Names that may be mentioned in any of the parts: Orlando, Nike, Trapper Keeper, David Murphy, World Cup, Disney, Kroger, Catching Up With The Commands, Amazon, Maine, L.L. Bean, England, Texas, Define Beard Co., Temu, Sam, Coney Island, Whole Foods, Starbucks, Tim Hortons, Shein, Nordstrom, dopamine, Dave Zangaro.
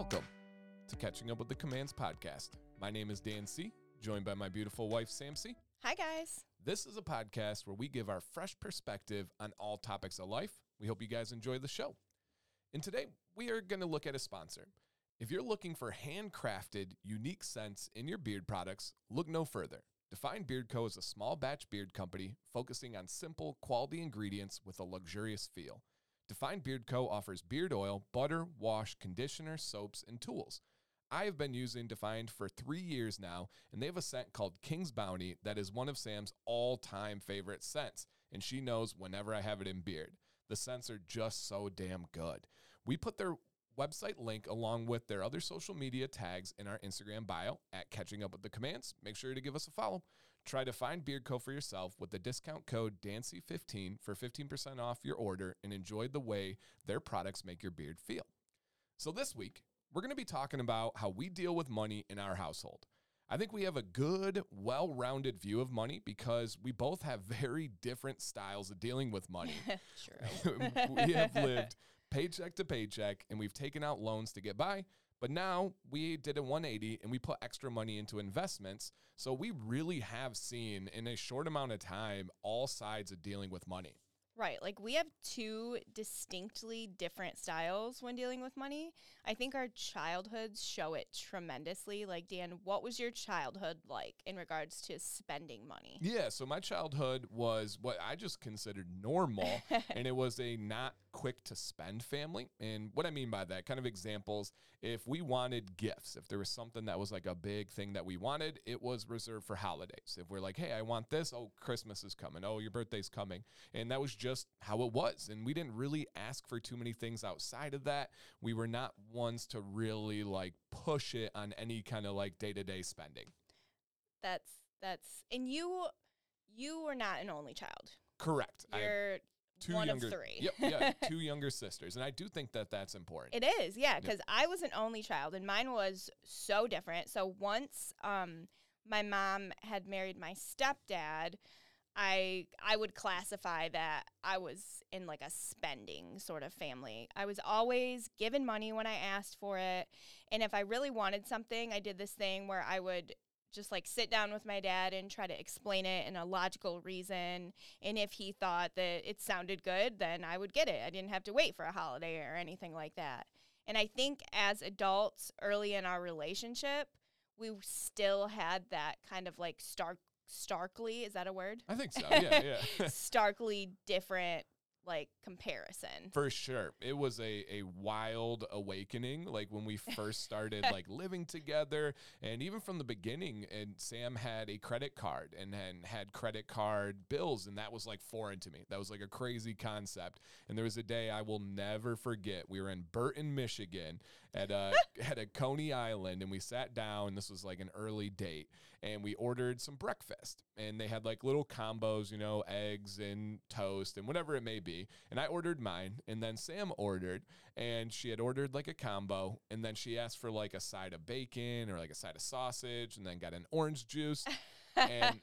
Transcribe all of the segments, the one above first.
Welcome to Catching Up With The Commands podcast. My name is Dan C., joined by my beautiful wife, Sam C. Hi, guys. This is a podcast where we give our fresh perspective on all topics of life. We hope you guys enjoy the show. And today, we are going to look at a sponsor. If you're looking for handcrafted, unique scents in your beard products, look no further. Define Beard Co. is a small batch beard company focusing on simple, quality ingredients with a luxurious feel. Define Beard Co. offers beard oil, butter, wash, conditioner, soaps, and tools. I have been using Define for 3 years now, and they have a scent called King's Bounty that is one of Sam's all-time favorite scents, and she knows whenever I have it in beard. The scents are just so damn good. We put their website link along with their other social media tags in our Instagram bio at Catching Up With The Commands. Make sure to give us a follow. Try to find Beard Co. for yourself with the discount code DANCY15 for 15% off your order and enjoy the way their products make your beard feel. So this week, we're going to be talking about how we deal with money in our household. I think we have a good, well-rounded view of money because we both have very different styles of dealing with money. True. We have lived paycheck to paycheck, and we've taken out loans to get by, but now we did a 180 and we put extra money into investments. So we really have seen in a short amount of time all sides of dealing with money. Right. Like we have two distinctly different styles when dealing with money. I think our childhoods show it tremendously. Like, Dan, what was your childhood like in regards to spending money? Yeah. So my childhood was what I just considered normal, and it was a not quick to spend family. And what I mean by that, kind of examples, if we wanted gifts, if there was something that was like a big thing that we wanted, it was reserved for holidays. If we're like, hey, I want this. Oh, Christmas is coming. Oh, your birthday's coming. And that was just how it was. And we didn't really ask for too many things outside of that. We were not ones to really like push it on any kind of like day-to-day spending. That's and you were not an only child. Correct. You're one of three. Yep, yeah, two younger sisters. And I do think that that's important. It is. Yeah. Because I was an only child and mine was so different. So once my mom had married my stepdad, I would classify that I was in like a spending sort of family. I was always given money when I asked for it. And if I really wanted something, I did this thing where I would just like sit down with my dad and try to explain it in a logical reason. And if he thought that it sounded good, then I would get it. I didn't have to wait for a holiday or anything like that. And I think as adults early in our relationship, we still had that kind of like starkly, is that a word? I think so, yeah. Starkly different, like, comparison. For sure. It was a wild awakening, like, when we first started, like, living together. And even from the beginning, and Sam had a credit card and then had credit card bills, and that was, like, foreign to me. That was, like, a crazy concept. And there was a day I will never forget. We were in Burton, Michigan at a Coney Island, and we sat down. This was, like, an early date, and we ordered some breakfast. And they had, like, little combos, you know, eggs and toast and whatever it may be. And I ordered mine, and then Sam ordered, and she had ordered like a combo, and then she asked for like a side of bacon or like a side of sausage, and then got an orange juice. And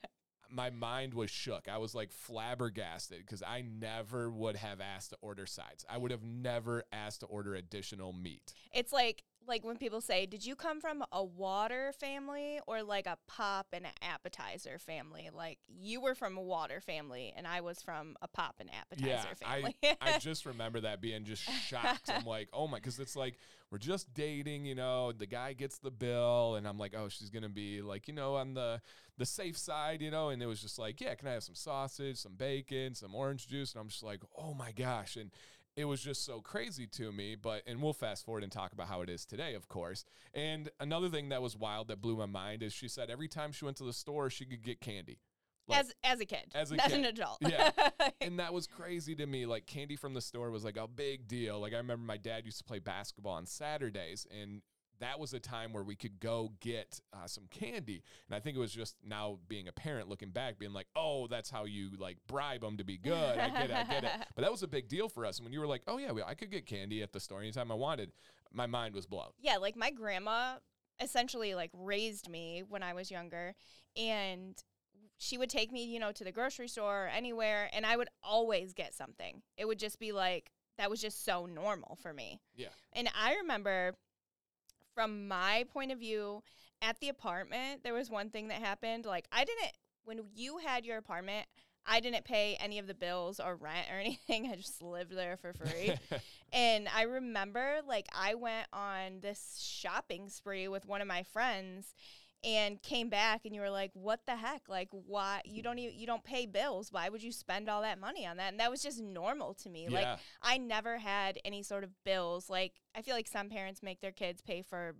my mind was shook. I was like flabbergasted because I never would have asked to order sides. I would have never asked to order additional meat. It's like when people say, did you come from a water family or like a pop and an appetizer family? Like you were from a water family and I was from a pop and appetizer family. I just remember that being just shocked. I'm like, oh my, because it's like we're just dating, you know, the guy gets the bill and I'm like, oh, she's going to be like, you know, on the safe side, you know, and it was just like, yeah, can I have some sausage, some bacon, some orange juice? And I'm just like, oh my gosh. And it was just so crazy to me, and we'll fast forward and talk about how it is today, of course. And another thing that was wild that blew my mind is she said every time she went to the store, she could get candy. Like, as a kid. As an adult. Yeah. And that was crazy to me. Like candy from the store was like a big deal. Like I remember my dad used to play basketball on Saturdays, and that was a time where we could go get some candy. And I think it was just now being a parent looking back, being like, oh, that's how you like bribe them to be good. I get it. But that was a big deal for us. And when you were like, oh, yeah, I could get candy at the store anytime I wanted, my mind was blown. Yeah, like my grandma essentially like raised me when I was younger. And she would take me, you know, to the grocery store or anywhere. And I would always get something. It would just be like, that was just so normal for me. Yeah. And I remember from my point of view, at the apartment, there was one thing that happened. Like, I didn't, when you had your apartment, I didn't pay any of the bills or rent or anything. I just lived there for free. And I remember, like, I went on this shopping spree with one of my friends and came back, and you were like, what the heck? Like, why you don't pay bills? Why would you spend all that money on that? And that was just normal to me. Yeah. Like, I never had any sort of bills. Like, I feel like some parents make their kids pay for,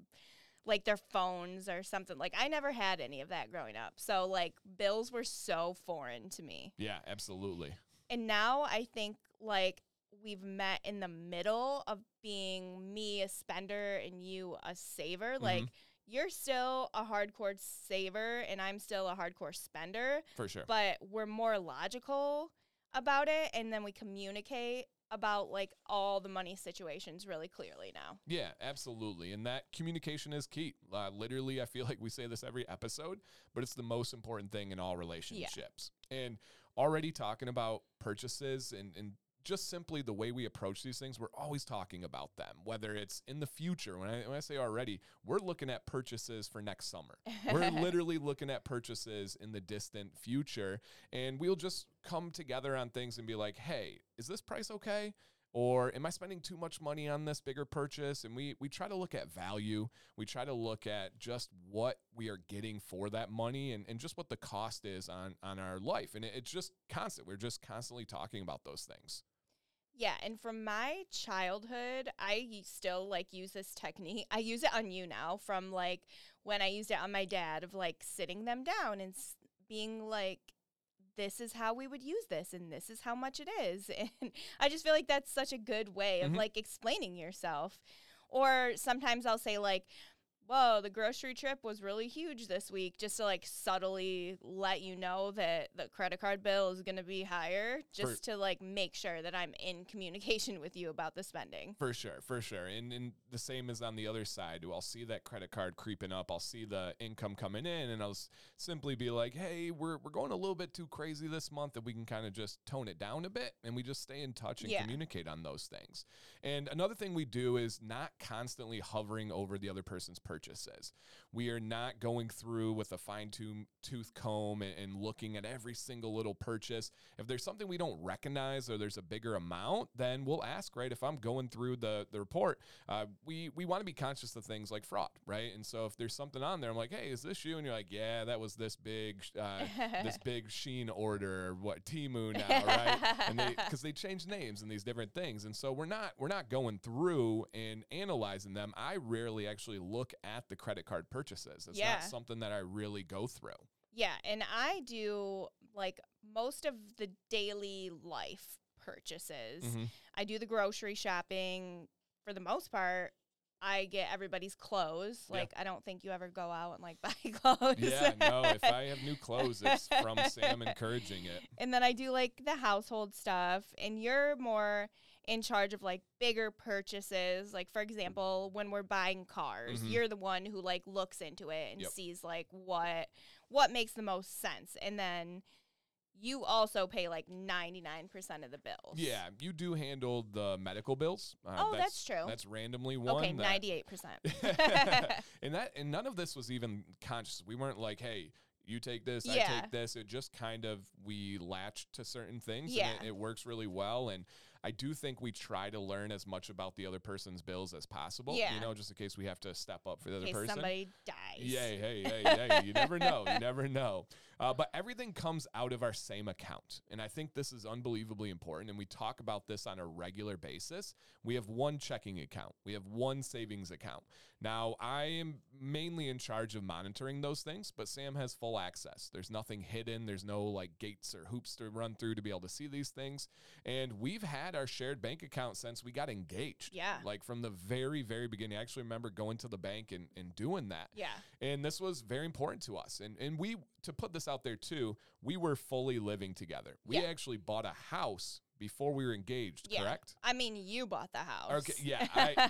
like, their phones or something. Like, I never had any of that growing up. So, like, bills were so foreign to me. Yeah, absolutely. And now I think, like, we've met in the middle of being me a spender and you a saver. Mm-hmm. Like, you're still a hardcore saver, and I'm still a hardcore spender. For sure. But we're more logical about it, and then we communicate about, like, all the money situations really clearly now. Yeah, absolutely. And that communication is key. Literally, I feel like we say this every episode, but it's the most important thing in all relationships. Yeah. And already talking about purchases and just simply the way we approach these things, we're always talking about them, whether it's in the future. When I say already, we're looking at purchases for next summer. We're literally looking at purchases in the distant future, and we'll just come together on things and be like, hey, is this price okay? Or am I spending too much money on this bigger purchase? And we try to look at value. We try to look at just what we are getting for that money and just what the cost is on our life. And it's just constant. We're just constantly talking about those things. Yeah, and from my childhood, I still, like, use this technique. I use it on you now from, like, when I used it on my dad of, like, sitting them down and being like, this is how we would use this, and this is how much it is. And I just feel like that's such a good way of, mm-hmm. like, explaining yourself. Or sometimes I'll say, like, whoa, the grocery trip was really huge this week, just to, like, subtly let you know that the credit card bill is going to be higher, just to, like, make sure that I'm in communication with you about the spending. For sure, for sure. And the same is on the other side. I'll see that credit card creeping up. I'll see the income coming in, and I'll simply be like, hey, we're going a little bit too crazy this month, and we can kind of just tone it down a bit, and we just stay in touch and communicate on those things. And another thing we do is not constantly hovering over the other person's purchases. We are not going through with a fine-tooth comb and looking at every single little purchase. If there's something we don't recognize or there's a bigger amount, then we'll ask, right? If I'm going through the report, we want to be conscious of things like fraud, right? And so if there's something on there, I'm like, hey, is this you? And you're like, yeah, that was this big this big Shein order, or what, Temu now, right? And because they change names and these different things. And so we're not going through and analyzing them. I rarely actually look at the credit card purchases. It's not something that I really go through. Yeah, and I do, like, most of the daily life purchases. Mm-hmm. I do the grocery shopping for the most part. I get everybody's clothes. Like, I don't think you ever go out and, like, buy clothes. Yeah, no. If I have new clothes, it's from Sam encouraging it. And then I do, like, the household stuff. And you're more in charge of, like, bigger purchases. Like, for example, when we're buying cars, mm-hmm. you're the one who, like, looks into it and sees, like, what makes the most sense. And then you also pay, like, 99% of the bills. Yeah, you do handle the medical bills. That's true. That's randomly one. Okay, 98%. And none of this was even conscious. We weren't like, hey, you take this, I take this. It just kind of, we latched to certain things, and it works really well. And I do think we try to learn as much about the other person's bills as possible, you know, just in case we have to step up for the other person. Somebody dies. Hey, you never know. You never know. But everything comes out of our same account. And I think this is unbelievably important. And we talk about this on a regular basis. We have one checking account. We have one savings account. Now, I am mainly in charge of monitoring those things, but Sam has full access. There's nothing hidden. There's no, like, gates or hoops to run through to be able to see these things. And we've had our shared bank account since we got engaged. Yeah. Like, from the very, very beginning. I actually remember going to the bank and doing that. Yeah. And this was very important to us. And we, to put this out there too, we were fully living together. We actually bought a house before we were engaged, correct? I mean, you bought the house. Okay, yeah,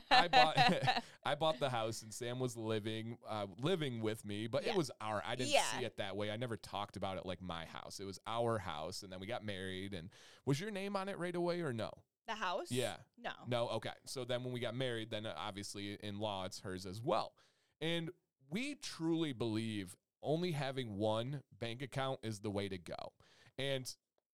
I bought the house, and Sam was living with me, but it was our. I didn't see it that way. I never talked about it like my house. It was our house, and then we got married. And was your name on it right away or no? The house? Yeah. No. No? Okay. So then when we got married, then obviously in law, it's hers as well. And we truly believe only having one bank account is the way to go. And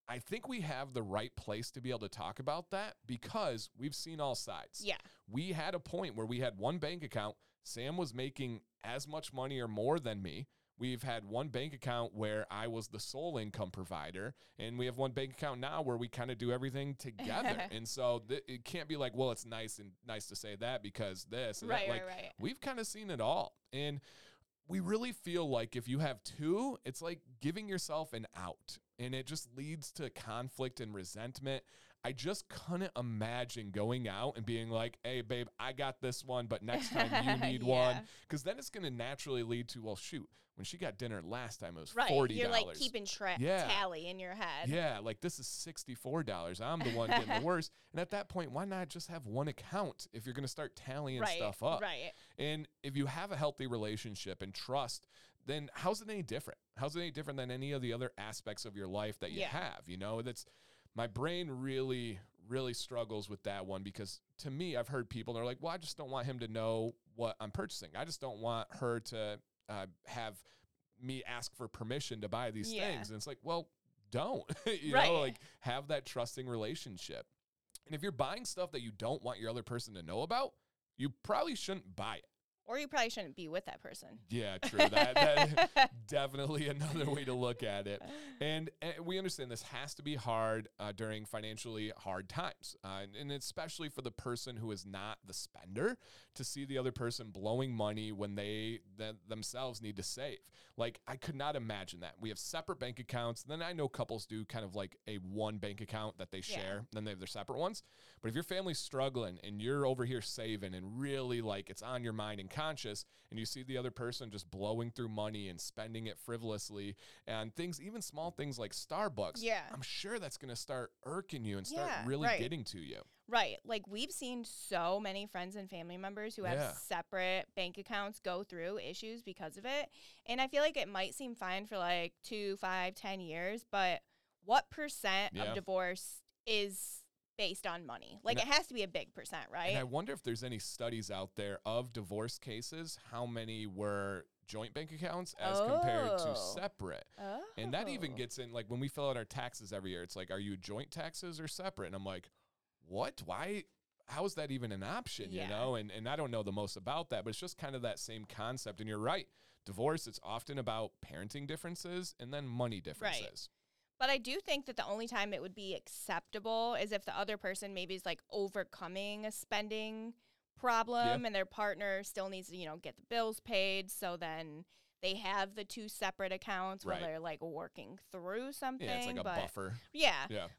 I think we have the right place to be able to talk about that because we've seen all sides. Yeah. We had a point where we had one bank account. Sam was making as much money or more than me. We've had one bank account where I was the sole income provider, and we have one bank account now where we kind of do everything together. And so it can't be like, well, it's nice to say that because this. And right, that. Like, right. We've kind of seen it all. And we really feel like if you have two, it's like giving yourself an out. And it just leads to conflict and resentment. I just couldn't imagine going out and being like, hey, babe, I got this one, but next time you need one. Because then it's going to naturally lead to, well, shoot, when she got dinner last time, it was $40. You're like keeping tally in your head. Yeah, like this is $64. I'm the one getting the worst. And at that point, why not just have one account if you're going to start tallying stuff up? Right. And if you have a healthy relationship and trust, then how's it any different? How's it any different than any of the other aspects of your life that you have? You know, that's my brain really, really struggles with that one because to me, I've heard people, they're like, well, I just don't want him to know what I'm purchasing. I just don't want her to have me ask for permission to buy these things. And it's like, well, don't, you know, like have that trusting relationship. And if you're buying stuff that you don't want your other person to know about, you probably shouldn't buy it. Or you probably shouldn't be with that person. Yeah, true. That definitely another way to look at it. And we understand this has to be hard during financially hard times. And especially for the person who is not the spender to see the other person blowing money when they themselves need to save. Like, I could not imagine that. We have separate bank accounts. Then I know couples do kind of like a one bank account that they share. Yeah. Then they have their separate ones. But if your family's struggling and you're over here saving and really like it's on your mind and conscious, and you see the other person just blowing through money and spending it frivolously and things, even small things like Starbucks, I'm sure that's going to start irking you and start really getting to you. Right. Like we've seen so many friends and family members who have separate bank accounts go through issues because of it. And I feel like it might seem fine for like 2, 5, 10 years, but what percent of divorce is based on money? Like it has to be a big percent, right? And I wonder if there's any studies out there of divorce cases, how many were joint bank accounts as compared to separate. And that even gets in, like when we fill out our taxes every year, it's like, are you joint taxes or separate? And I'm like, what? Why? How is that even an option, you know? And I don't know the most about that, but it's just kind of that same concept. And you're right. Divorce, it's often about parenting differences and then money differences. Right. But I do think that the only time it would be acceptable is if the other person maybe is like overcoming a spending problem and their partner still needs to, you know, get the bills paid. So then they have the two separate accounts where they're like working through something. Yeah, it's like a buffer. Yeah.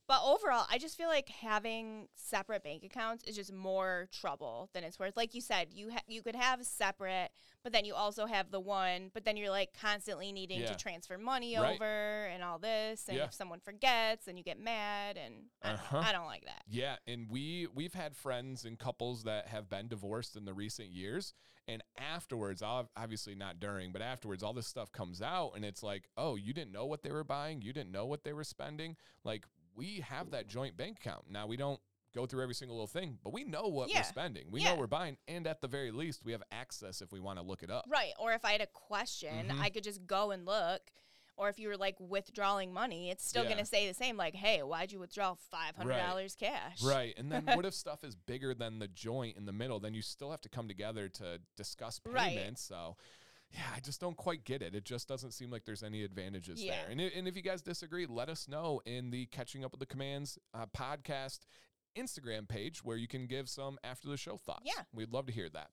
But overall, I just feel like having separate bank accounts is just more trouble than it's worth. Like you said, you could have separate, but then you also have the one, but then you're like constantly needing to transfer money over and all this. And if someone forgets, then you get mad. And I don't like that. Yeah. And we've had friends and couples that have been divorced in the recent years. And afterwards, obviously not during, but afterwards, all this stuff comes out and it's like, oh, you didn't know what they were buying. You didn't know what they were spending. Like we have that joint bank account. Now we don't go through every single little thing, but we know what we're spending. We know what we're buying. And at the very least, we have access if we want to look it up. Right. Or if I had a question, I could just go and look. Or if you were like withdrawing money, it's still going to say the same, like, hey, why'd you withdraw $500 cash? Right. And then what if stuff is bigger than the joint in the middle? Then you still have to come together to discuss payments. Right. So, yeah, I just don't quite get it. It just doesn't seem like there's any advantages there. And if you guys disagree, let us know in the Catching Up With The Commands podcast Instagram page where you can give some after the show thoughts. Yeah. We'd love to hear that.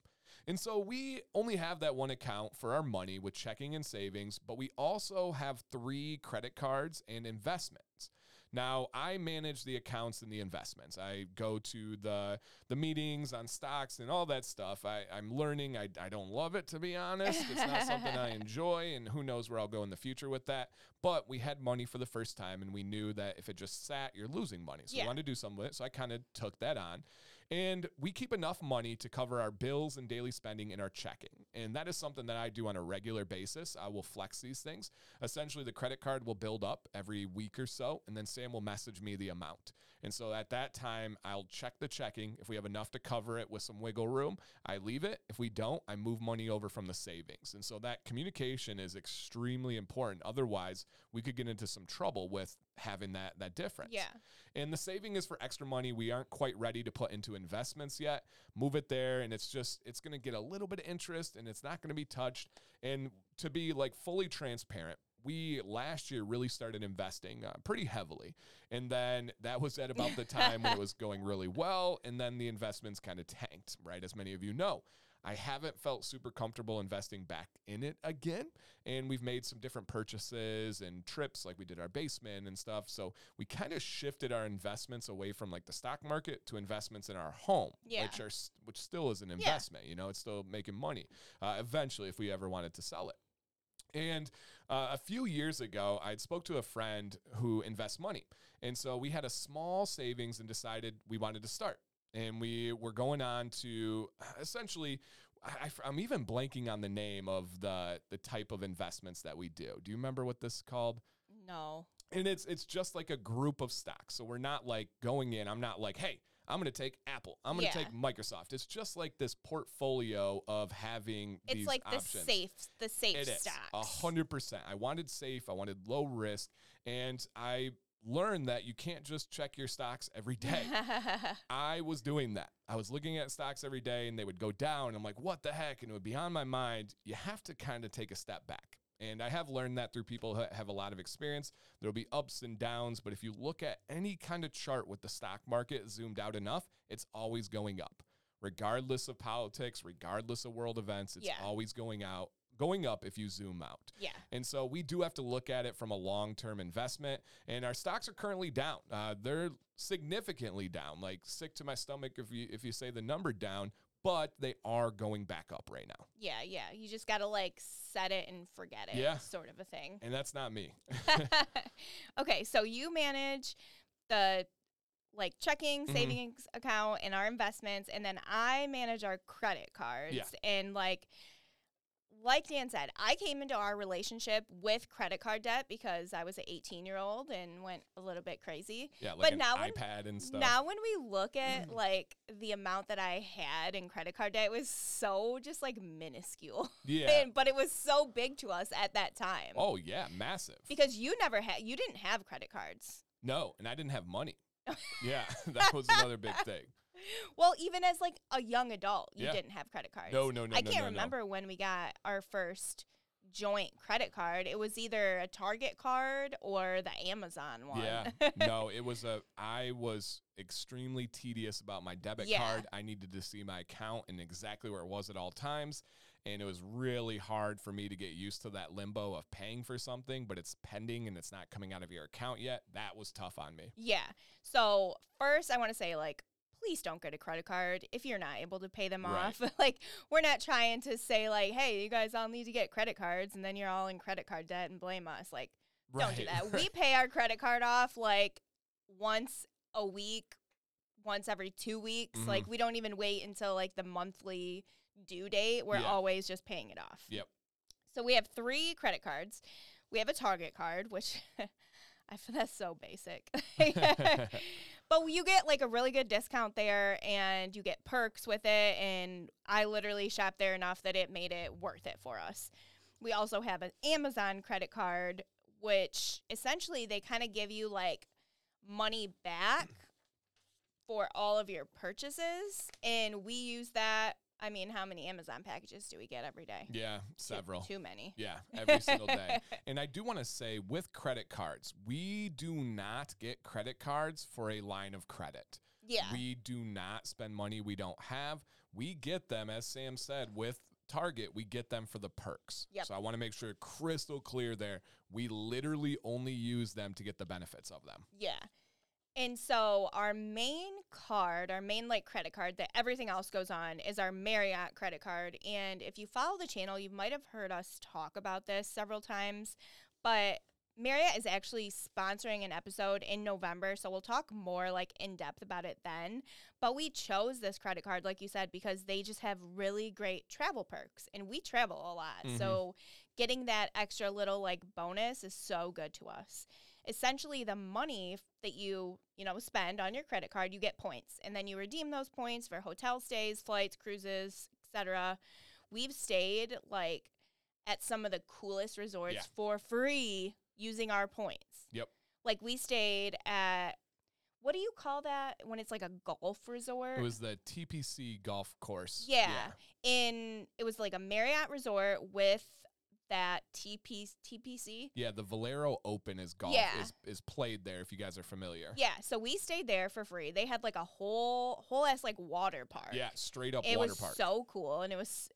And so we only have that one account for our money with checking and savings, but we also have 3 credit cards and investments. Now, I manage the accounts and the investments. I go to the meetings on stocks and all that stuff. I'm learning. I don't love it, to be honest. It's not something I enjoy, and who knows where I'll go in the future with that. But we had money for the first time, and we knew that if it just sat, you're losing money. So we wanted to do something with it, so I kind of took that on. And we keep enough money to cover our bills and daily spending and our checking. And that is something that I do on a regular basis. I will flex these things. Essentially, the credit card will build up every week or so, and then Sam will message me the amount. And so at that time, I'll check the checking. If we have enough to cover it with some wiggle room, I leave it. If we don't, I move money over from the savings. And so that communication is extremely important. Otherwise, we could get into some trouble with having that difference. Yeah. And the saving is for extra money we aren't quite ready to put into investments yet. Move it there, and it's going to get a little bit of interest, and it's not going to be touched. And to be fully transparent, we last year really started investing pretty heavily. And then that was at about the time when it was going really well. And then the investments kind of tanked, right? As many of you know, I haven't felt super comfortable investing back in it again. And we've made some different purchases and trips, like we did our basement and stuff. So we kind of shifted our investments away from the stock market to investments in our home, which still is an investment. Yeah. You know, it's still making money eventually if we ever wanted to sell it. And a few years ago, I spoke to a friend who invests money. And so we had a small savings and decided we wanted to start. And we were going on to essentially, I'm even blanking on the name of the type of investments that we do. Do you remember what this is called? No. And it's just a group of stocks. So we're not going in. I'm not hey, I'm going to take Apple. I'm going to take Microsoft. It's just this portfolio of having these options. It's the safe stocks. 100%. I wanted safe. I wanted low risk. And I learned that you can't just check your stocks every day. I was doing that. I was looking at stocks every day and they would go down. And I'm like, what the heck? And it would be on my mind. You have to kind of take a step back. And I have learned that through people who have a lot of experience. There'll be ups and downs, but if you look at any kind of chart with the stock market zoomed out enough, it's always going up. Regardless of politics, regardless of world events, it's always going up if you zoom out. Yeah. And so we do have to look at it from a long-term investment, and our stocks are currently down. They're significantly down, sick to my stomach if you say the number down. But they are going back up right now. Yeah, yeah. You just got to, set it and forget it sort of a thing. And that's not me. Okay, so you manage the, checking, savings account and our investments, and then I manage our credit cards. Yeah. And, like Dan said, I came into our relationship with credit card debt because I was an 18-year-old and went a little bit crazy. Yeah, but now iPad and stuff. Now when we look at, the amount that I had in credit card debt, it was so just, minuscule. Yeah. But it was so big to us at that time. Oh, yeah, massive. Because you didn't have credit cards. No, and I didn't have money. Yeah, that was another big thing. Well, even as a young adult, you didn't have credit cards. No. I can't remember when we got our first joint credit card. It was either a Target card or the Amazon one. Yeah. No, it was I was extremely tedious about my debit card. I needed to see my account and exactly where it was at all times. And it was really hard for me to get used to that limbo of paying for something, but it's pending and it's not coming out of your account yet. That was tough on me. Yeah. So first I want to say please don't get a credit card if you're not able to pay them off. We're not trying to say hey, you guys all need to get credit cards and then you're all in credit card debt and blame us. Don't do that. We pay our credit card off once a week, once every 2 weeks. Mm-hmm. We don't even wait until the monthly due date. We're always just paying it off. Yep. So we have 3 credit cards. We have a Target card, which I feel that's so basic. But you get a really good discount there and you get perks with it. And I literally shopped there enough that it made it worth it for us. We also have an Amazon credit card, which essentially they kind of give you money back for all of your purchases. And we use that. I mean, how many Amazon packages do we get every day? Yeah, several. Too many. Yeah, every single day. And I do want to say with credit cards, we do not get credit cards for a line of credit. Yeah. We do not spend money we don't have. We get them, as Sam said, with Target, we get them for the perks. Yep. So I want to make sure crystal clear there. We literally only use them to get the benefits of them. Yeah. And so our main card, credit card that everything else goes on is our Marriott credit card. And if you follow the channel, you might have heard us talk about this several times. But Marriott is actually sponsoring an episode in November, so we'll talk more like in depth about it then. But we chose this credit card, like you said, because they just have really great travel perks, and we travel a lot. Mm-hmm. So getting that extra little like bonus is so good to us. Essentially, the money that you spend on your credit card, you get points, and then you redeem those points for hotel stays, flights, cruises, etc. We've stayed like at some of the coolest resorts for free using our points. Yep. Like we stayed at, what do you call that when it's like a golf resort? It was the TPC golf course. Yeah. It was like a Marriott resort with that TPC. Yeah, the Valero Open is golf is played there if you guys are familiar. Yeah, so we stayed there for free. They had like a whole ass like water park. Yeah, straight up water park. It was so cool, and it was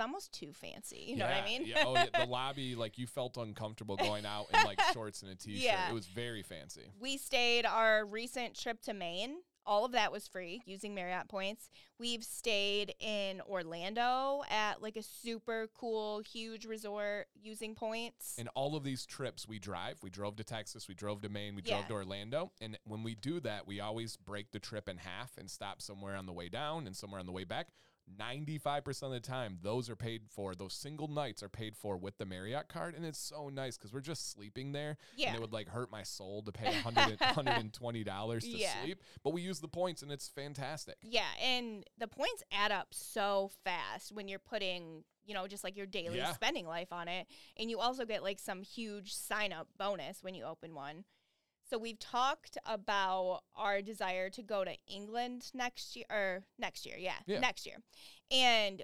almost too fancy, you know what I mean? Yeah. Oh, yeah, the lobby, like you felt uncomfortable going out in like shorts and a t-shirt. Yeah. It was very fancy. We stayed our recent trip to Maine. All of that was free using Marriott points. We've stayed in Orlando at like a super cool, huge resort using points. And all of these trips we drive. We drove to Texas. We drove to Maine. We drove to Orlando. And when we do that, we always break the trip in half and stop somewhere on the way down and somewhere on the way back. 95% of the time, those are paid for. Those single nights are paid for with the Marriott card, and it's so nice because we're just sleeping there. Yeah. And it would like hurt my soul to pay $120 to sleep, but we use the points, and it's fantastic. Yeah, and the points add up so fast when you're putting just like your daily spending life on it, and you also get like some huge sign-up bonus when you open one. So we've talked about our desire to go to England next year. And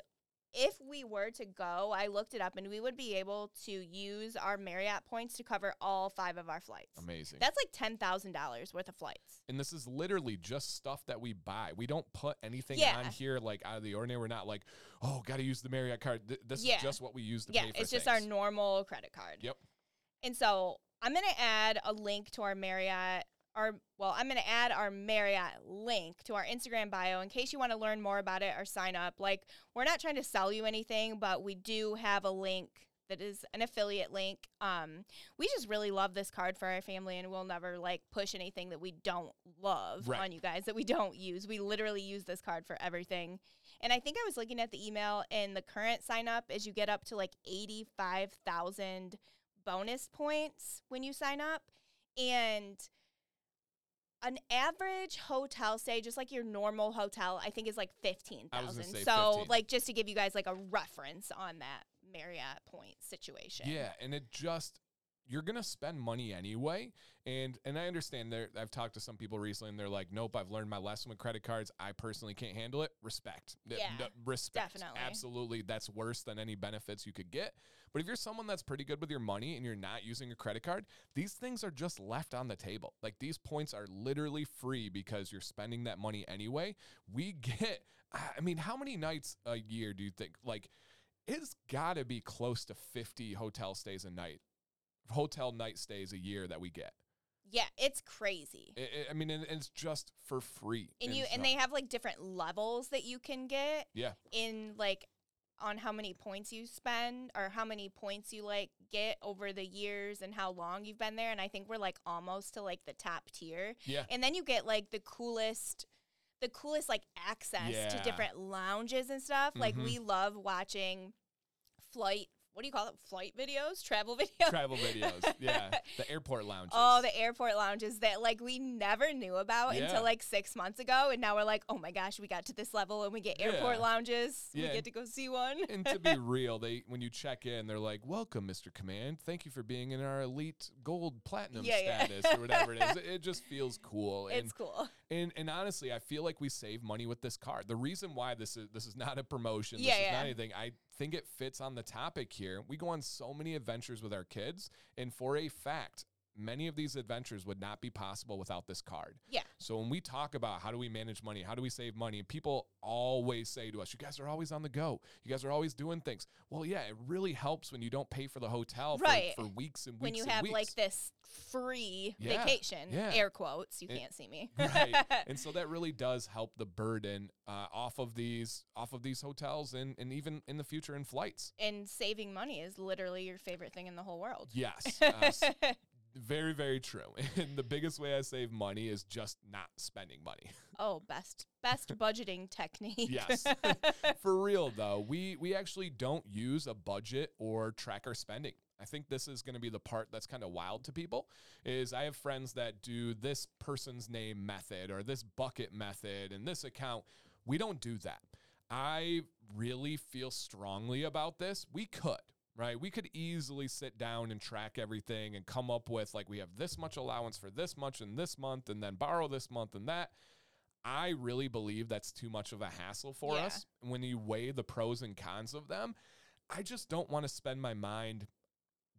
if we were to go, I looked it up, and we would be able to use our Marriott points to cover all 5 of our flights. Amazing. That's like $10,000 worth of flights. And this is literally just stuff that we buy. We don't put anything on here like out of the ordinary. We're not like, oh, got to use the Marriott card. This is just what we use to pay for it's just things. Our normal credit card. Yep. And so I'm going to add a link to our Marriott, link to our Instagram bio in case you want to learn more about it or sign up. Like, we're not trying to sell you anything, but we do have a link that is an affiliate link. We just really love this card for our family, and we'll never like push anything that we don't love on you guys, that we don't use. We literally use this card for everything. And I think I was looking at the email, and the current sign up is you get up to like 85,000 bonus points when you sign up, and an average hotel stay, just like your normal hotel, I think is like 15,000. So 15. Like just to give you guys like a reference on that Marriott point situation. Yeah, and it just, you're going to spend money anyway. And I understand there. I've talked to some people recently, and they're like, nope, I've learned my lesson with credit cards. I personally can't handle it. Respect. Yeah, respect. Definitely. Absolutely. That's worse than any benefits you could get. But if you're someone that's pretty good with your money and you're not using your credit card, these things are just left on the table. Like, these points are literally free because you're spending that money anyway. We get, I mean, how many nights a year do you think? Like, it's got to be close to 50 hotel night stays a year that we get. Yeah, it's crazy. I mean, it's just for free. And they have like different levels that you can get. Yeah. In like on how many points you spend or how many points you like get over the years and how long you've been there. And I think we're like almost to like the top tier. Yeah. And then you get like the coolest like access to different lounges and stuff. Mm-hmm. Like, we love watching travel videos, yeah. The airport lounges. Oh, the airport lounges that, like, we never knew about until, like, 6 months ago. And now we're like, oh, my gosh, we got to this level and we get airport lounges. Yeah. We get to go see one. And to be real, when you check in, they're like, welcome, Mr. Command. Thank you for being in our elite gold platinum status or whatever it is. It just feels cool. It's cool. And honestly, I feel like we save money with this card. The reason why this is not a promotion, this is not anything, I think it fits on the topic here. We go on so many adventures with our kids, and for a fact, many of these adventures would not be possible without this card. Yeah. So when we talk about how do we manage money, how do we save money, and people always say to us, you guys are always on the go. You guys are always doing things. Well, yeah, it really helps when you don't pay for the hotel for weeks and weeks. When you have like this free vacation, air quotes, you can't see me. Right. And so that really does help the burden off of these hotels and even in the future in flights. And saving money is literally your favorite thing in the whole world. Yes. Very, very true. And the biggest way I save money is just not spending money. Oh, best budgeting technique. Yes. For real, though, we actually don't use a budget or track our spending. I think this is going to be the part that's kind of wild to people, is I have friends that do this person's name method or this bucket method and this account. We don't do that. I really feel strongly about this. We could. Right. We could easily sit down and track everything and come up with like, we have this much allowance for this much in this month and then borrow this month and that. I really believe that's too much of a hassle for us. When you weigh the pros and cons of them, I just don't want to spend my mind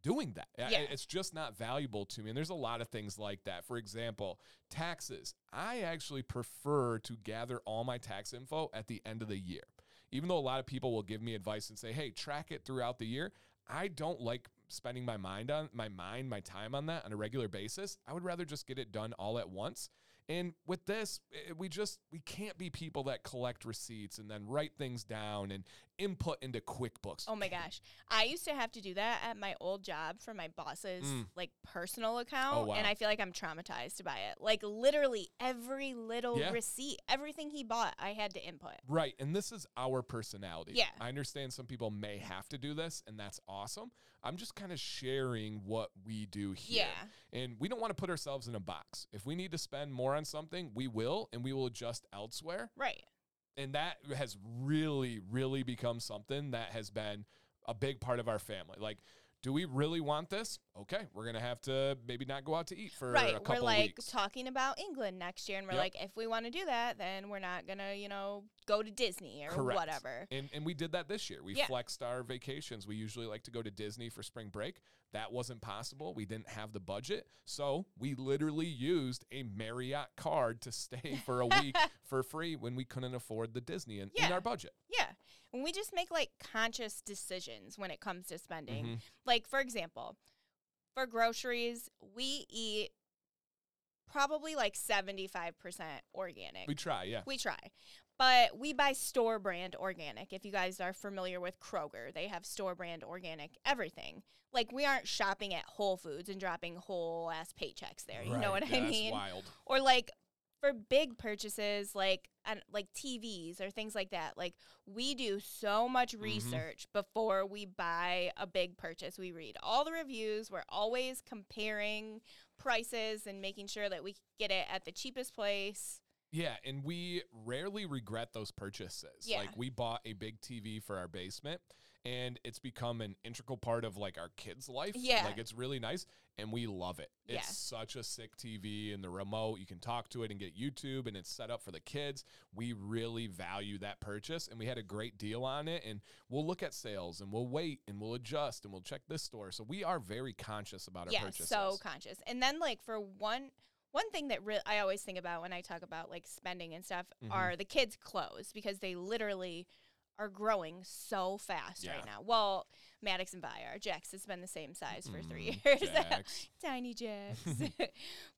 doing that. Yeah. It's just not valuable to me. And there's a lot of things like that. For example, taxes. I actually prefer to gather all my tax info at the end of the year. Even though a lot of people will give me advice and say, hey, track it throughout the year, I don't like spending my time on that on a regular basis. I would rather just get it done all at once. And with this, we can't be people that collect receipts and then write things down and input into QuickBooks. Oh my gosh. I used to have to do that at my old job for my boss's like personal account. Oh, wow. And I feel like I'm traumatized by it. Like literally every little receipt, everything he bought, I had to input. Right. And this is our personality. Yeah. I understand some people may have to do this and that's awesome. I'm just kind of sharing what we do here. Yeah. And we don't want to put ourselves in a box. If we need to spend more on something, we will, and we will adjust elsewhere. Right. And that has really, really become something that has been a big part of our family. Like, do we really want this? Okay, we're going to have to maybe not go out to eat for a couple weeks. We're like talking about England next year, and we're like, if we want to do that, then we're not going to, go to Disney or whatever. And we did that this year. We flexed our vacations. We usually like to go to Disney for spring break. That wasn't possible. We didn't have the budget. So we literally used a Marriott card to stay for a week for free when we couldn't afford the Disney in our budget. Yeah. And we just make like conscious decisions when it comes to spending. Mm-hmm. Like, for example, for groceries, we eat probably like 75% organic. We try. But we buy store brand organic. If you guys are familiar with Kroger, they have store brand organic everything. Like, we aren't shopping at Whole Foods and dropping whole ass paychecks there. You know what I mean? That's wild. Or like, for big purchases like TVs or things like that, like we do so much research before we buy a big purchase. We read all the reviews. We're always comparing prices and making sure that we get it at the cheapest place. Yeah, and we rarely regret those purchases. Yeah. Like, we bought a big TV for our basement, and it's become an integral part of, like, our kids' life. Yeah. Like, it's really nice, and we love it. It's such a sick TV, and the remote, you can talk to it and get YouTube, and it's set up for the kids. We really value that purchase, and we had a great deal on it, and we'll look at sales, and we'll wait, and we'll adjust, and we'll check this store. So we are very conscious about our purchases. Yeah, so conscious. And then, like, for one thing that I always think about when I talk about like spending and stuff are the kids' clothes, because they literally are growing so fast right now. Well, Maddox and Vi are. Jax has been the same size for 3 years. Jax. Tiny Jax.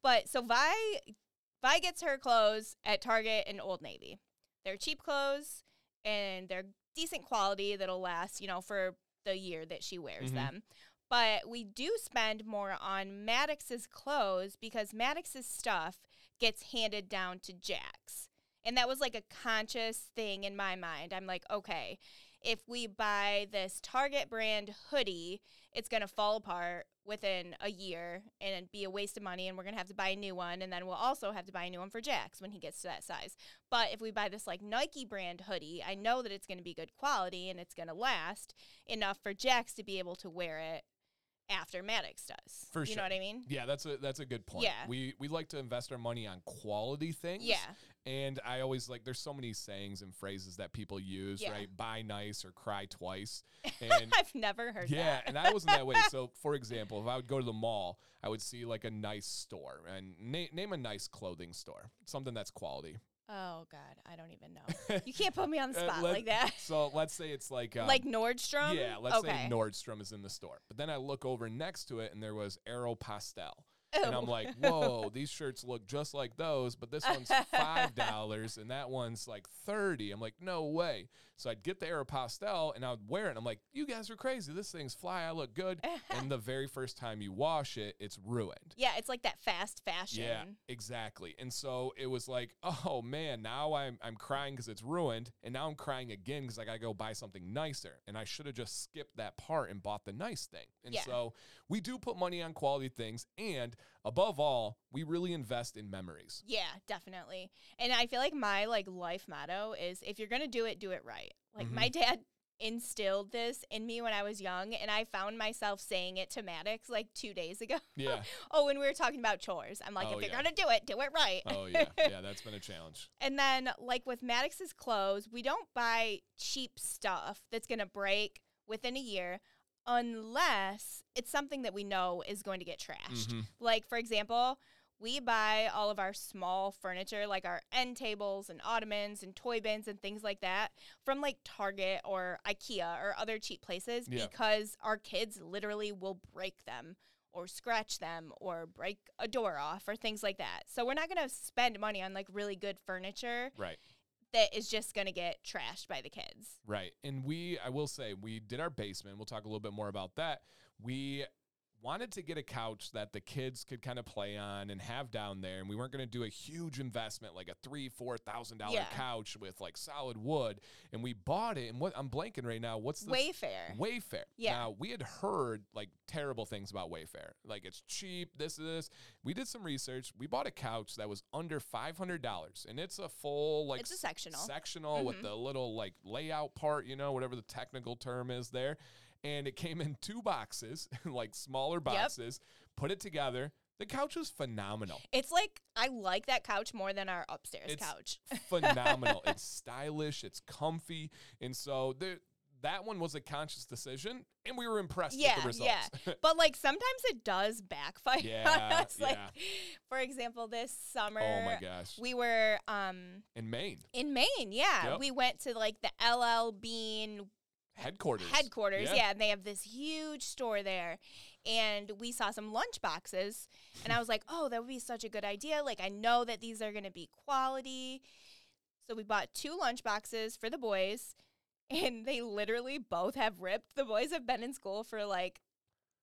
But so Vi gets her clothes at Target and Old Navy. They're cheap clothes and they're decent quality that'll last, for the year that she wears them. But we do spend more on Maddox's clothes because Maddox's stuff gets handed down to Jax. And that was like a conscious thing in my mind. I'm like, okay, if we buy this Target brand hoodie, it's going to fall apart within a year and be a waste of money, and we're going to have to buy a new one, and then we'll also have to buy a new one for Jax when he gets to that size. But if we buy this like Nike brand hoodie, I know that it's going to be good quality and it's going to last enough for Jax to be able to wear it after Maddox does. For sure. You know what I mean? Yeah, that's a good point. Yeah. We like to invest our money on quality things. Yeah. And I always like, there's so many sayings and phrases that people use, yeah. right? Buy nice or cry twice. And I've never heard that. Yeah, and I wasn't that way. So, for example, if I would go to the mall, I would see like a nice store. And name a nice clothing store, something that's quality. Oh, God, I don't even know. You can't put me on the spot like that. So let's say it's like Nordstrom? Yeah, let's say Nordstrom is in the store. But then I look over next to it, and there was Aeropostale. Ew. And I'm like, whoa, these shirts look just like those, but this one's $5 and that one's like $30. I'm like, no way. So I'd get the Aeropostale and I would wear it. And I'm like, you guys are crazy. This thing's fly. I look good. And the very first time you wash it, it's ruined. Yeah, it's like that fast fashion. Yeah, exactly. And so it was like, oh man, now I'm crying because it's ruined. And now I'm crying again because I got to go buy something nicer. And I should have just skipped that part and bought the nice thing. And so we do put money on quality things, and above all, we really invest in memories. Yeah, definitely. And I feel like my life motto is, if you're going to do it right. Like mm-hmm. my dad instilled this in me when I was young, and I found myself saying it to Maddox like 2 days ago. Yeah. Oh, when we were talking about chores. I'm like, if you're going to do it right. Oh, yeah. Yeah, that's been a challenge. And then like with Maddox's clothes, we don't buy cheap stuff that's going to break within a year, unless it's something that we know is going to get trashed. Mm-hmm. Like, for example, we buy all of our small furniture, like our end tables and ottomans and toy bins and things like that, from like Target or Ikea or other cheap places because our kids literally will break them or scratch them or break a door off or things like that. So we're not going to spend money on like really good furniture. Right. That is just going to get trashed by the kids. Right. And I will say, we did our basement. We'll talk a little bit more about that. We wanted to get a couch that the kids could kind of play on and have down there. And we weren't going to do a huge investment, like a $3,000-$4,000 couch with like solid wood. And we bought it. And what I'm blanking right now, what's the Wayfair. Yeah. Now, we had heard like terrible things about Wayfair. Like, it's cheap, this. We did some research. We bought a couch that was under $500. And it's a full, like, it's a sectional mm-hmm. with the little like layout part, you know, whatever the technical term is there. And it came in 2 boxes, like smaller boxes, put it together. The couch was phenomenal. It's like, I like that couch more than our upstairs couch. Phenomenal. It's stylish. It's comfy. And so that one was a conscious decision, and we were impressed with the results. Yeah. But like, sometimes it does backfire on us. Like, for example, this summer, oh my gosh, we were in Maine. We went to like the L.L. Bean headquarters, and they have this huge store there, and we saw some lunch boxes, and I was like, oh, that would be such a good idea. Like, I know that these are going to be quality. So we bought 2 lunch boxes for the boys, and they literally both have ripped. The boys have been in school for like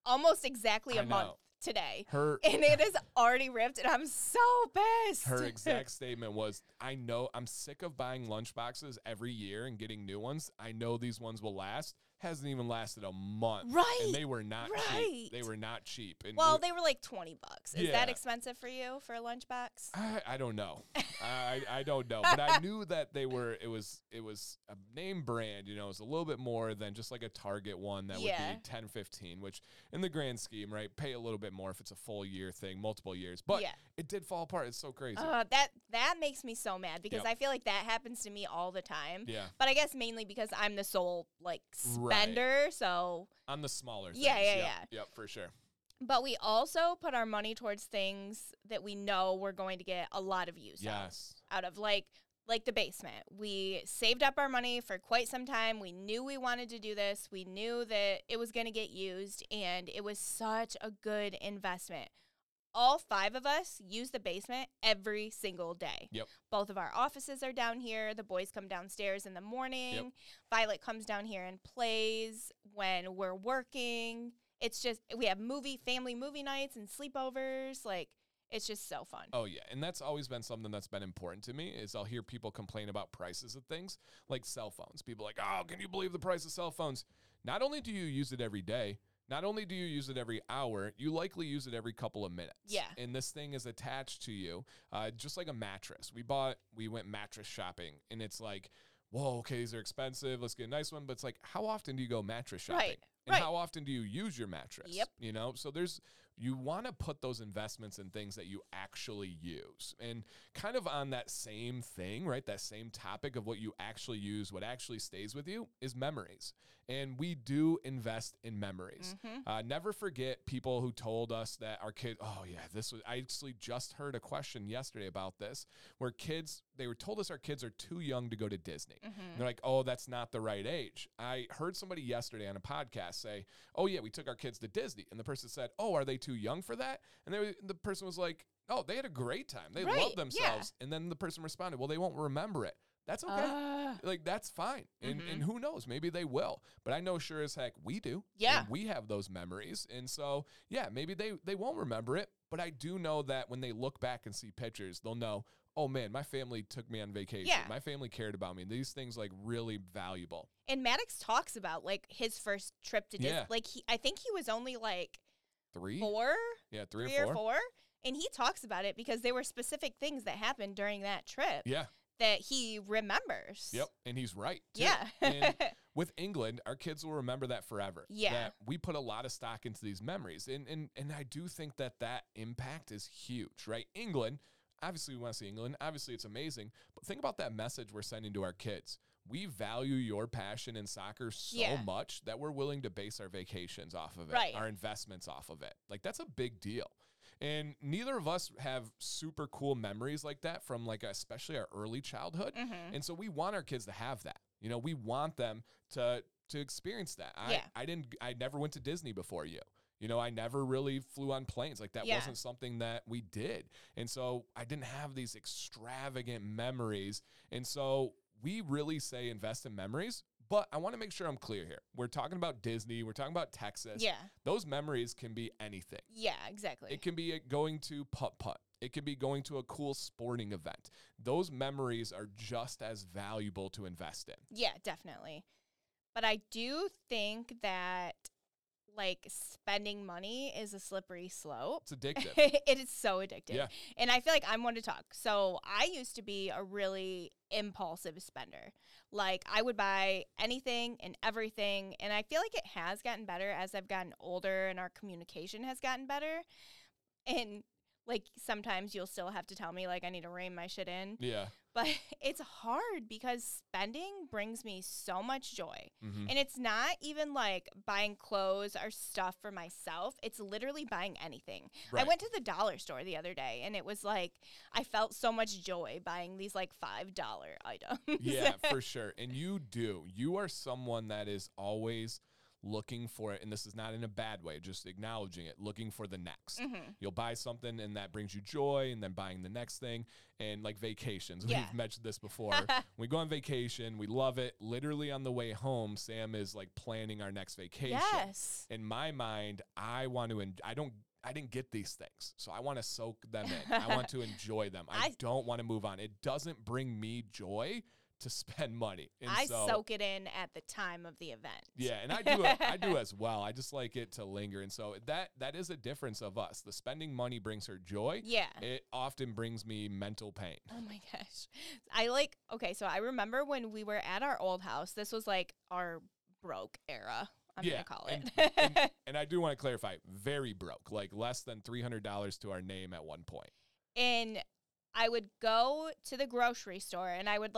almost exactly a month today, and it is already ripped, and I'm so pissed. Her exact statement was, I know I'm sick of buying lunchboxes every year and getting new ones. I know these ones will last. Hasn't even lasted a month. Right. And they were not cheap. They were not cheap. And they were like $20. Is that expensive for you for a lunchbox? I don't know. I don't know. But I knew that they were, it was a name brand, you know, it was a little bit more than just like a Target one that would be $10, $15, which in the grand scheme, right, pay a little bit more if it's a full year thing, multiple years. But it did fall apart. It's so crazy. That makes me so mad because I feel like that happens to me all the time. Yeah. But I guess mainly because I'm the sole like spender, so on the smaller things. Yep, for sure. But we also put our money towards things that we know we're going to get a lot of use out of, like the basement. We saved up our money for quite some time. We knew we wanted to do this. We knew that it was going to get used, and it was such a good investment. All 5 of us use the basement every single day. Yep. Both of our offices are down here. The boys come downstairs in the morning. Yep. Violet comes down here and plays when we're working. It's just, we have family movie nights and sleepovers. Like, it's just so fun. Oh, yeah. And that's always been something that's been important to me is I'll hear people complain about prices of things, like cell phones. People are like, oh, can you believe the price of cell phones? Not only do you use it every day, not only do you use it every hour, you likely use it every couple of minutes. Yeah. And this thing is attached to you, just like a mattress. We went mattress shopping, and it's like, whoa, okay, these are expensive. Let's get a nice one. But it's like, how often do you go mattress shopping? Right. And how often do you use your mattress? Yep. You know, so you want to put those investments in things that you actually use. And kind of on that same thing, right, that same topic of what you actually use, what actually stays with you is memories. And we do invest in memories. Mm-hmm. Never forget people who told us that our kids, I actually just heard a question yesterday about this, where kids, they were told us our kids are too young to go to Disney. Mm-hmm. And they're like, oh, that's not the right age. I heard somebody yesterday on a podcast say, oh yeah, we took our kids to Disney. And the person said, oh, are they too young for that? And the person was like, oh, they had a great time. They loved themselves. Yeah. And then the person responded, well, they won't remember it. That's okay. Like, that's fine. And, and who knows? Maybe they will. But I know sure as heck we do. Yeah. And we have those memories. And so, yeah, maybe they won't remember it. But I do know that when they look back and see pictures, they'll know, oh, man, my family took me on vacation. Yeah. My family cared about me. These things, like, really valuable. And Maddox talks about, like, his first trip to Disney. Yeah. Like, I think he was only, like, four? Yeah, three or four. And he talks about it because there were specific things that happened during that trip. Yeah. That he remembers. Yep, and he's right, too. Yeah. And with England, our kids will remember that forever. Yeah. That we put a lot of stock into these memories. And I do think that impact is huge, right? England... Obviously, we want to see England. Obviously, it's amazing. But think about that message we're sending to our kids. We value your passion in soccer so much that we're willing to base our vacations off of it, our investments off of it. Like, that's a big deal. And neither of us have super cool memories like that from, like, especially our early childhood. Mm-hmm. And so we want our kids to have that. You know, we want them to experience that. I never went to Disney before you. You know, I never really flew on planes. Like, that wasn't something that we did. And so I didn't have these extravagant memories. And so we really say invest in memories. But I want to make sure I'm clear here. We're talking about Disney. We're talking about Texas. Yeah. Those memories can be anything. Yeah, exactly. It can be going to putt-putt. It could be going to a cool sporting event. Those memories are just as valuable to invest in. Yeah, definitely. But I do think that... like, spending money is a slippery slope. It's addictive. It is so addictive. Yeah. And I feel like I'm one to talk. So I used to be a really impulsive spender. Like, I would buy anything and everything. And I feel like it has gotten better as I've gotten older and our communication has gotten better. And, like, sometimes you'll still have to tell me, like, I need to rein my shit in. Yeah. But it's hard because spending brings me so much joy. Mm-hmm. And it's not even, like, buying clothes or stuff for myself. It's literally buying anything. Right. I went to the dollar store the other day, and it was, like, I felt so much joy buying these, like, $5 items. Yeah, for sure. And you do. You are someone that is always – looking for it, and this is not in a bad way, just acknowledging it, looking for the next. Mm-hmm. You'll buy something, and that brings you joy, and then buying the next thing, and, like, vacations. Yeah. We've mentioned this before. We go on vacation. We love it. Literally on the way home, Sam is, like, planning our next vacation. Yes. In my mind, I want to I didn't get these things, so I want to soak them in. I want to enjoy them. I don't want to move on. It doesn't bring me joy to spend money. And I soak it in at the time of the event. Yeah, and I do as well. I just like it to linger. And so that is a difference of us. The spending money brings her joy. Yeah. It often brings me mental pain. Oh my gosh. I remember when we were at our old house, this was like our broke era. I'm going to call it. And I do want to clarify, very broke, like less than $300 to our name at one point. And I would go to the grocery store and I would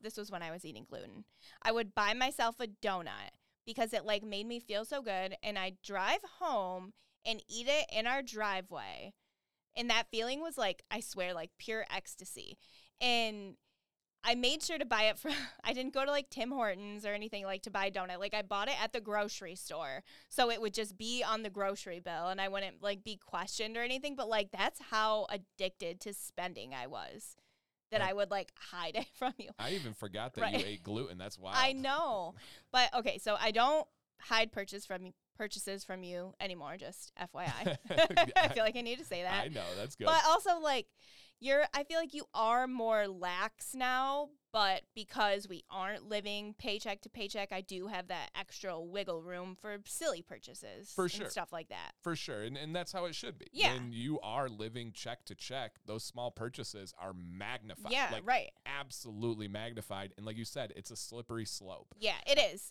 this was when I was eating gluten. I would buy myself a donut because it like made me feel so good, and I'd drive home and eat it in our driveway. And that feeling was like, I swear, like pure ecstasy. And I made sure to buy it from – I didn't go to, like, Tim Hortons or anything, like, to buy a donut. Like, I bought it at the grocery store, so it would just be on the grocery bill, and I wouldn't, like, be questioned or anything. But, like, that's how addicted to spending I was, that I would, like, hide it from you. I even forgot that you ate gluten. That's wild. I know. But, okay, so I don't hide purchases from you anymore, just FYI. I feel like I need to say that. I know, that's good. But also, like, I feel like you are more lax now, but because we aren't living paycheck to paycheck, I do have that extra wiggle room for silly purchases and stuff like that. For sure. And that's how it should be. Yeah. When you are living check to check, those small purchases are magnified. Yeah, like, right. Absolutely magnified. And like you said, it's a slippery slope. Yeah, it is.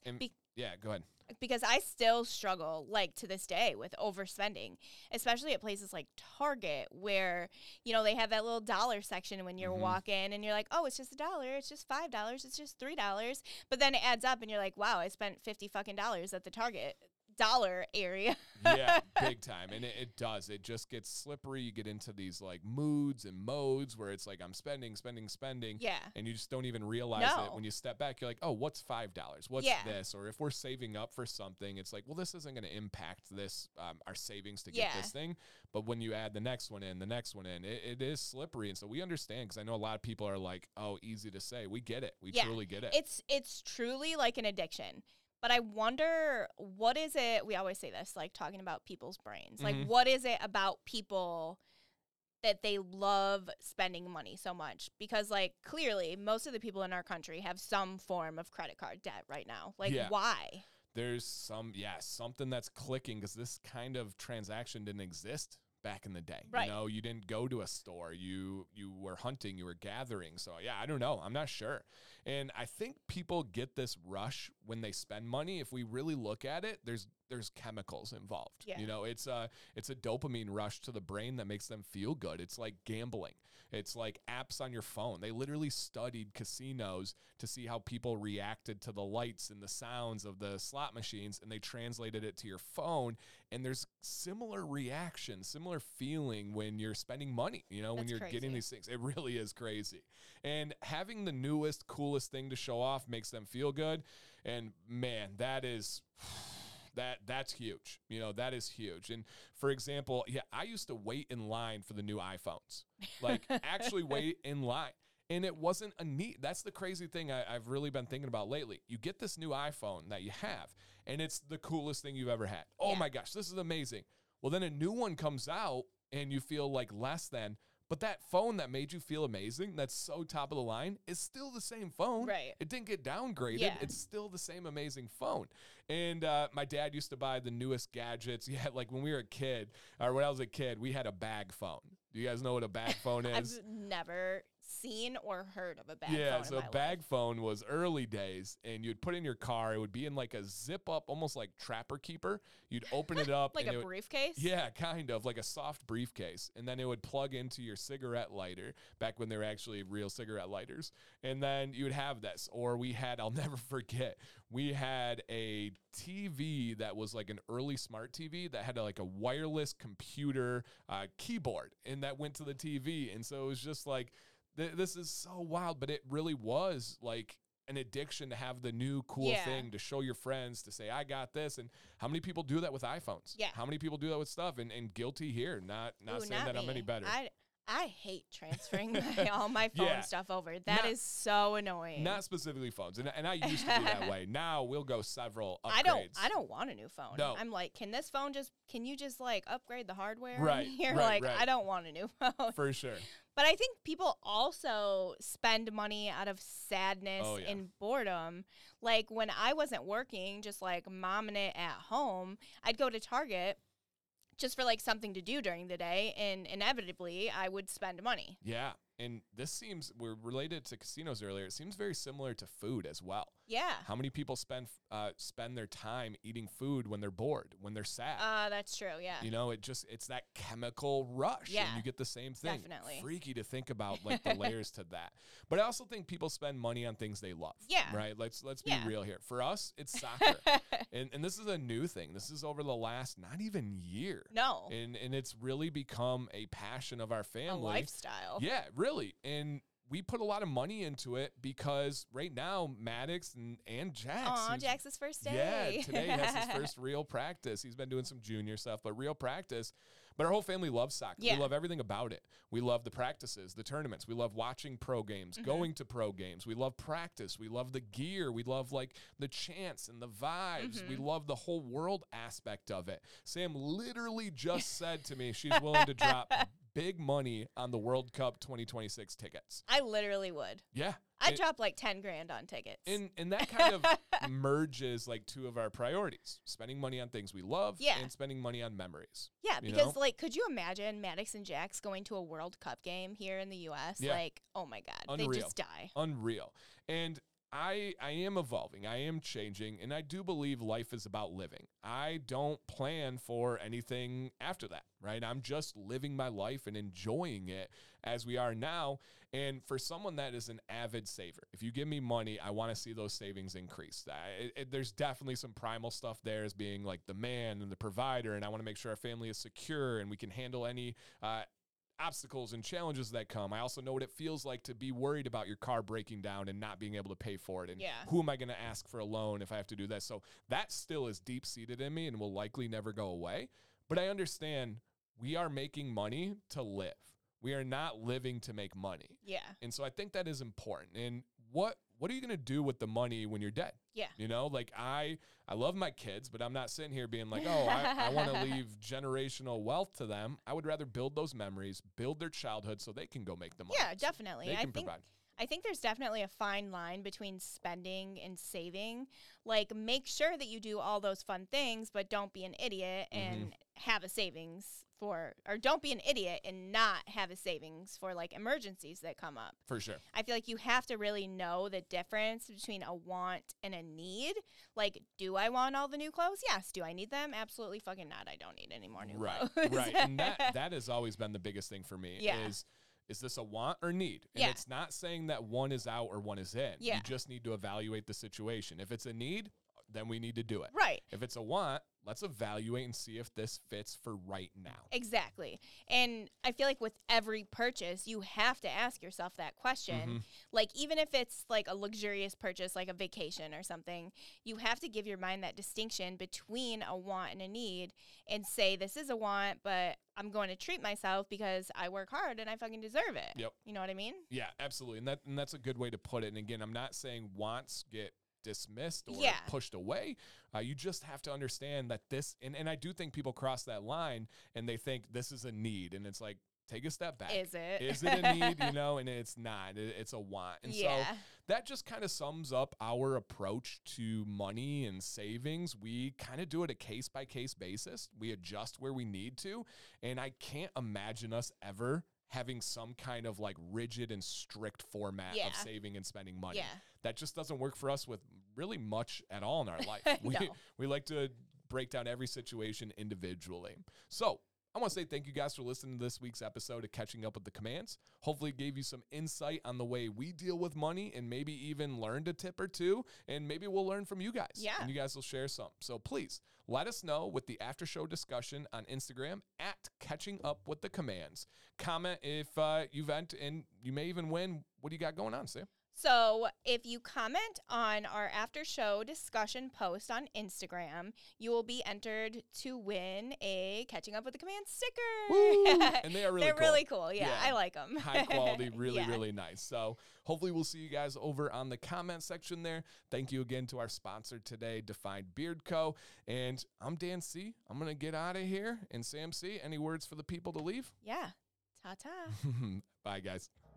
Yeah, go ahead. Because I still struggle, like, to this day with overspending, especially at places like Target where, you know, they have that little dollar section when you're walking and you're like, oh, it's just $1, it's just $5, it's just $3. But then it adds up and you're like, wow, I spent $50 at the Target dollar area. Yeah, big time. And it does. It just gets slippery. You get into these like moods and modes where it's like, I'm spending. Yeah. And you just don't even realize it. When you step back, you're like, oh, what's $5? What's this? Or if we're saving up for something, it's like, well, this isn't going to impact this, our savings to get this thing. But when you add the next one in, it is slippery. And so we understand, because I know a lot of people are like, oh, easy to say. We get it. We truly get it. It's truly like an addiction. But I wonder, what is it, we always say this, like talking about people's brains. Mm-hmm. Like, what is it about people that they love spending money so much? Because, like, clearly, most of the people in our country have some form of credit card debt right now. Like, why? There's something that's clicking, because this kind of transaction didn't exist back in the day. Right. You know, you didn't go to a store. You were hunting, you were gathering. So yeah, I don't know. I'm not sure. And I think people get this rush when they spend money. If we really look at it, there's chemicals involved. Yeah. You know, it's a dopamine rush to the brain that makes them feel good. It's like gambling. It's like apps on your phone. They literally studied casinos to see how people reacted to the lights and the sounds of the slot machines, and they translated it to your phone. And there's similar reaction, similar feeling when you're spending money, you know, when you're getting these things. It really is crazy. And having the newest, coolest thing to show off makes them feel good. And man, that is... That's huge. You know, that is huge. And for example, I used to wait in line for the new iPhones, like actually wait in line. And it wasn't a need. That's the crazy thing I've really been thinking about lately. You get this new iPhone that you have, and it's the coolest thing you've ever had. Oh my gosh, this is amazing. Well, then a new one comes out and you feel like less than. But that phone that made you feel amazing, that's so top of the line, is still the same phone. Right. It didn't get downgraded. Yeah. It's still the same amazing phone. And my dad used to buy the newest gadgets. Yeah, like when I was a kid, we had a bag phone. Do you guys know what a bag phone is? I've never seen or heard of a bag phone. Yeah, so bag phone was early days, and you'd put in your car. It would be in like a zip up, almost like Trapper Keeper. You'd open it up. Like a briefcase? Yeah, kind of like a soft briefcase. And then it would plug into your cigarette lighter, back when they were actually real cigarette lighters. And then you would have this. Or I'll never forget, we had a TV that was like an early smart TV that had like a wireless computer keyboard, and that went to the TV. And so it was just like, this is so wild, but it really was like an addiction to have the new cool thing, to show your friends, to say, I got this. And how many people do that with iPhones? Yeah. How many people do that with stuff? And guilty here, not saying not that me. I'm any better. I hate transferring all my phone stuff over. That is so annoying. Not specifically phones. And I used to be that way. Now we'll go several upgrades. I don't want a new phone. No. I'm like, can you just like upgrade the hardware? Right. You're right, like, right. I don't want a new phone. For sure. But I think people also spend money out of sadness and boredom. Like when I wasn't working, just like momming it at home, I'd go to Target just for like something to do during the day, and inevitably I would spend money. Yeah. And we're related to casinos earlier. It seems very similar to food as well. Yeah. How many people spend their time eating food when they're bored, when they're sad? That's true, yeah. You know, it's that chemical rush. Yeah. And you get the same thing. Definitely. Freaky to think about, like, the layers to that. But I also think people spend money on things they love. Yeah. Right? Let's be real here. For us, it's soccer. and this is a new thing. This is over the last not even year. No. And it's really become a passion of our family. A lifestyle. Yeah, really. And we put a lot of money into it, because right now Maddox and Jax. Oh, Jax's first day. Yeah, today has his first real practice. He's been doing some junior stuff, but real practice. But our whole family loves soccer. Yeah. We love everything about it. We love the practices, the tournaments. We love watching pro games, going to pro games. We love practice. We love the gear. We love like the chants and the vibes. We love the whole world aspect of it. Sam literally just said to me she's willing to drop big money on the World Cup 2026 tickets. I literally would. Yeah. I'd drop like $10,000 on tickets. And that kind of merges like two of our priorities, spending money on things we love and spending money on memories. Yeah, because like, could you imagine Maddox and Jax going to a World Cup game here in the U.S.? Yeah. Like, oh my God, they just die. Unreal. And I am evolving. I am changing. And I do believe life is about living. I don't plan for anything after that, right? I'm just living my life and enjoying it as we are now. And for someone that is an avid saver, if you give me money, I want to see those savings increase. There's definitely some primal stuff there as being like the man and the provider. And I want to make sure our family is secure and we can handle any obstacles and challenges that come. I also know what it feels like to be worried about your car breaking down and not being able to pay for it. And who am I going to ask for a loan if I have to do that? So that still is deep seated in me and will likely never go away. But I understand we are making money to live. We are not living to make money. Yeah. And so I think that is important. And what are you going to do with the money when you're dead? Yeah. You know, like I love my kids, but I'm not sitting here being like, oh, I want to leave generational wealth to them. I would rather build those memories, build their childhood so they can go make the money. Yeah, definitely. So I think there's definitely a fine line between spending and saving. Like, make sure that you do all those fun things, but don't be an idiot and have a savings don't be an idiot and not have a savings for like emergencies that come up. For sure. I feel like you have to really know the difference between a want and a need. Like, do I want all the new clothes? Yes. Do I need them? Absolutely fucking not. I don't need any more new clothes. Right. And that has always been the biggest thing for me is this a want or need? And it's not saying that one is out or one is in. Yeah. You just need to evaluate the situation. If it's a need, then we need to do it. Right. If it's a want, let's evaluate and see if this fits for right now. Exactly. And I feel like with every purchase, you have to ask yourself that question. Mm-hmm. Like, even if it's like a luxurious purchase, like a vacation or something, you have to give your mind that distinction between a want and a need and say, this is a want, but I'm going to treat myself because I work hard and I fucking deserve it. Yep. You know what I mean? Yeah, absolutely. And that's a good way to put it. And again, I'm not saying wants get dismissed or pushed away. You just have to understand that this, and I do think people cross that line and they think this is a need. And it's like, take a step back. Is it? Is it a need? And it's not. It's a want. And so that just kind of sums up our approach to money and savings. We kind of do it a case-by-case basis. We adjust where we need to. And I can't imagine us ever having some kind of like rigid and strict format of saving and spending money. Yeah. That just doesn't work for us with really much at all in our life. We like to break down every situation individually. So I want to say thank you guys for listening to this week's episode of Catching Up With The Commands. Hopefully it gave you some insight on the way we deal with money and maybe even learned a tip or two. And maybe we'll learn from you guys. Yeah. And you guys will share some. So please let us know with the after show discussion on Instagram at Catching Up With The Commands. Comment if you vent and you may even win. What do you got going on, Sam? So if you comment on our after show discussion post on Instagram, you will be entered to win a Catching Up With The Command sticker. Woo! And they are really cool. They're really cool. Yeah, I like them. High quality, really, really nice. So hopefully we'll see you guys over on the comment section there. Thank you again to our sponsor today, Define Beard Co. And I'm Dan C. I'm going to get out of here. And Sam C., any words for the people to leave? Yeah. Ta-ta. Bye, guys.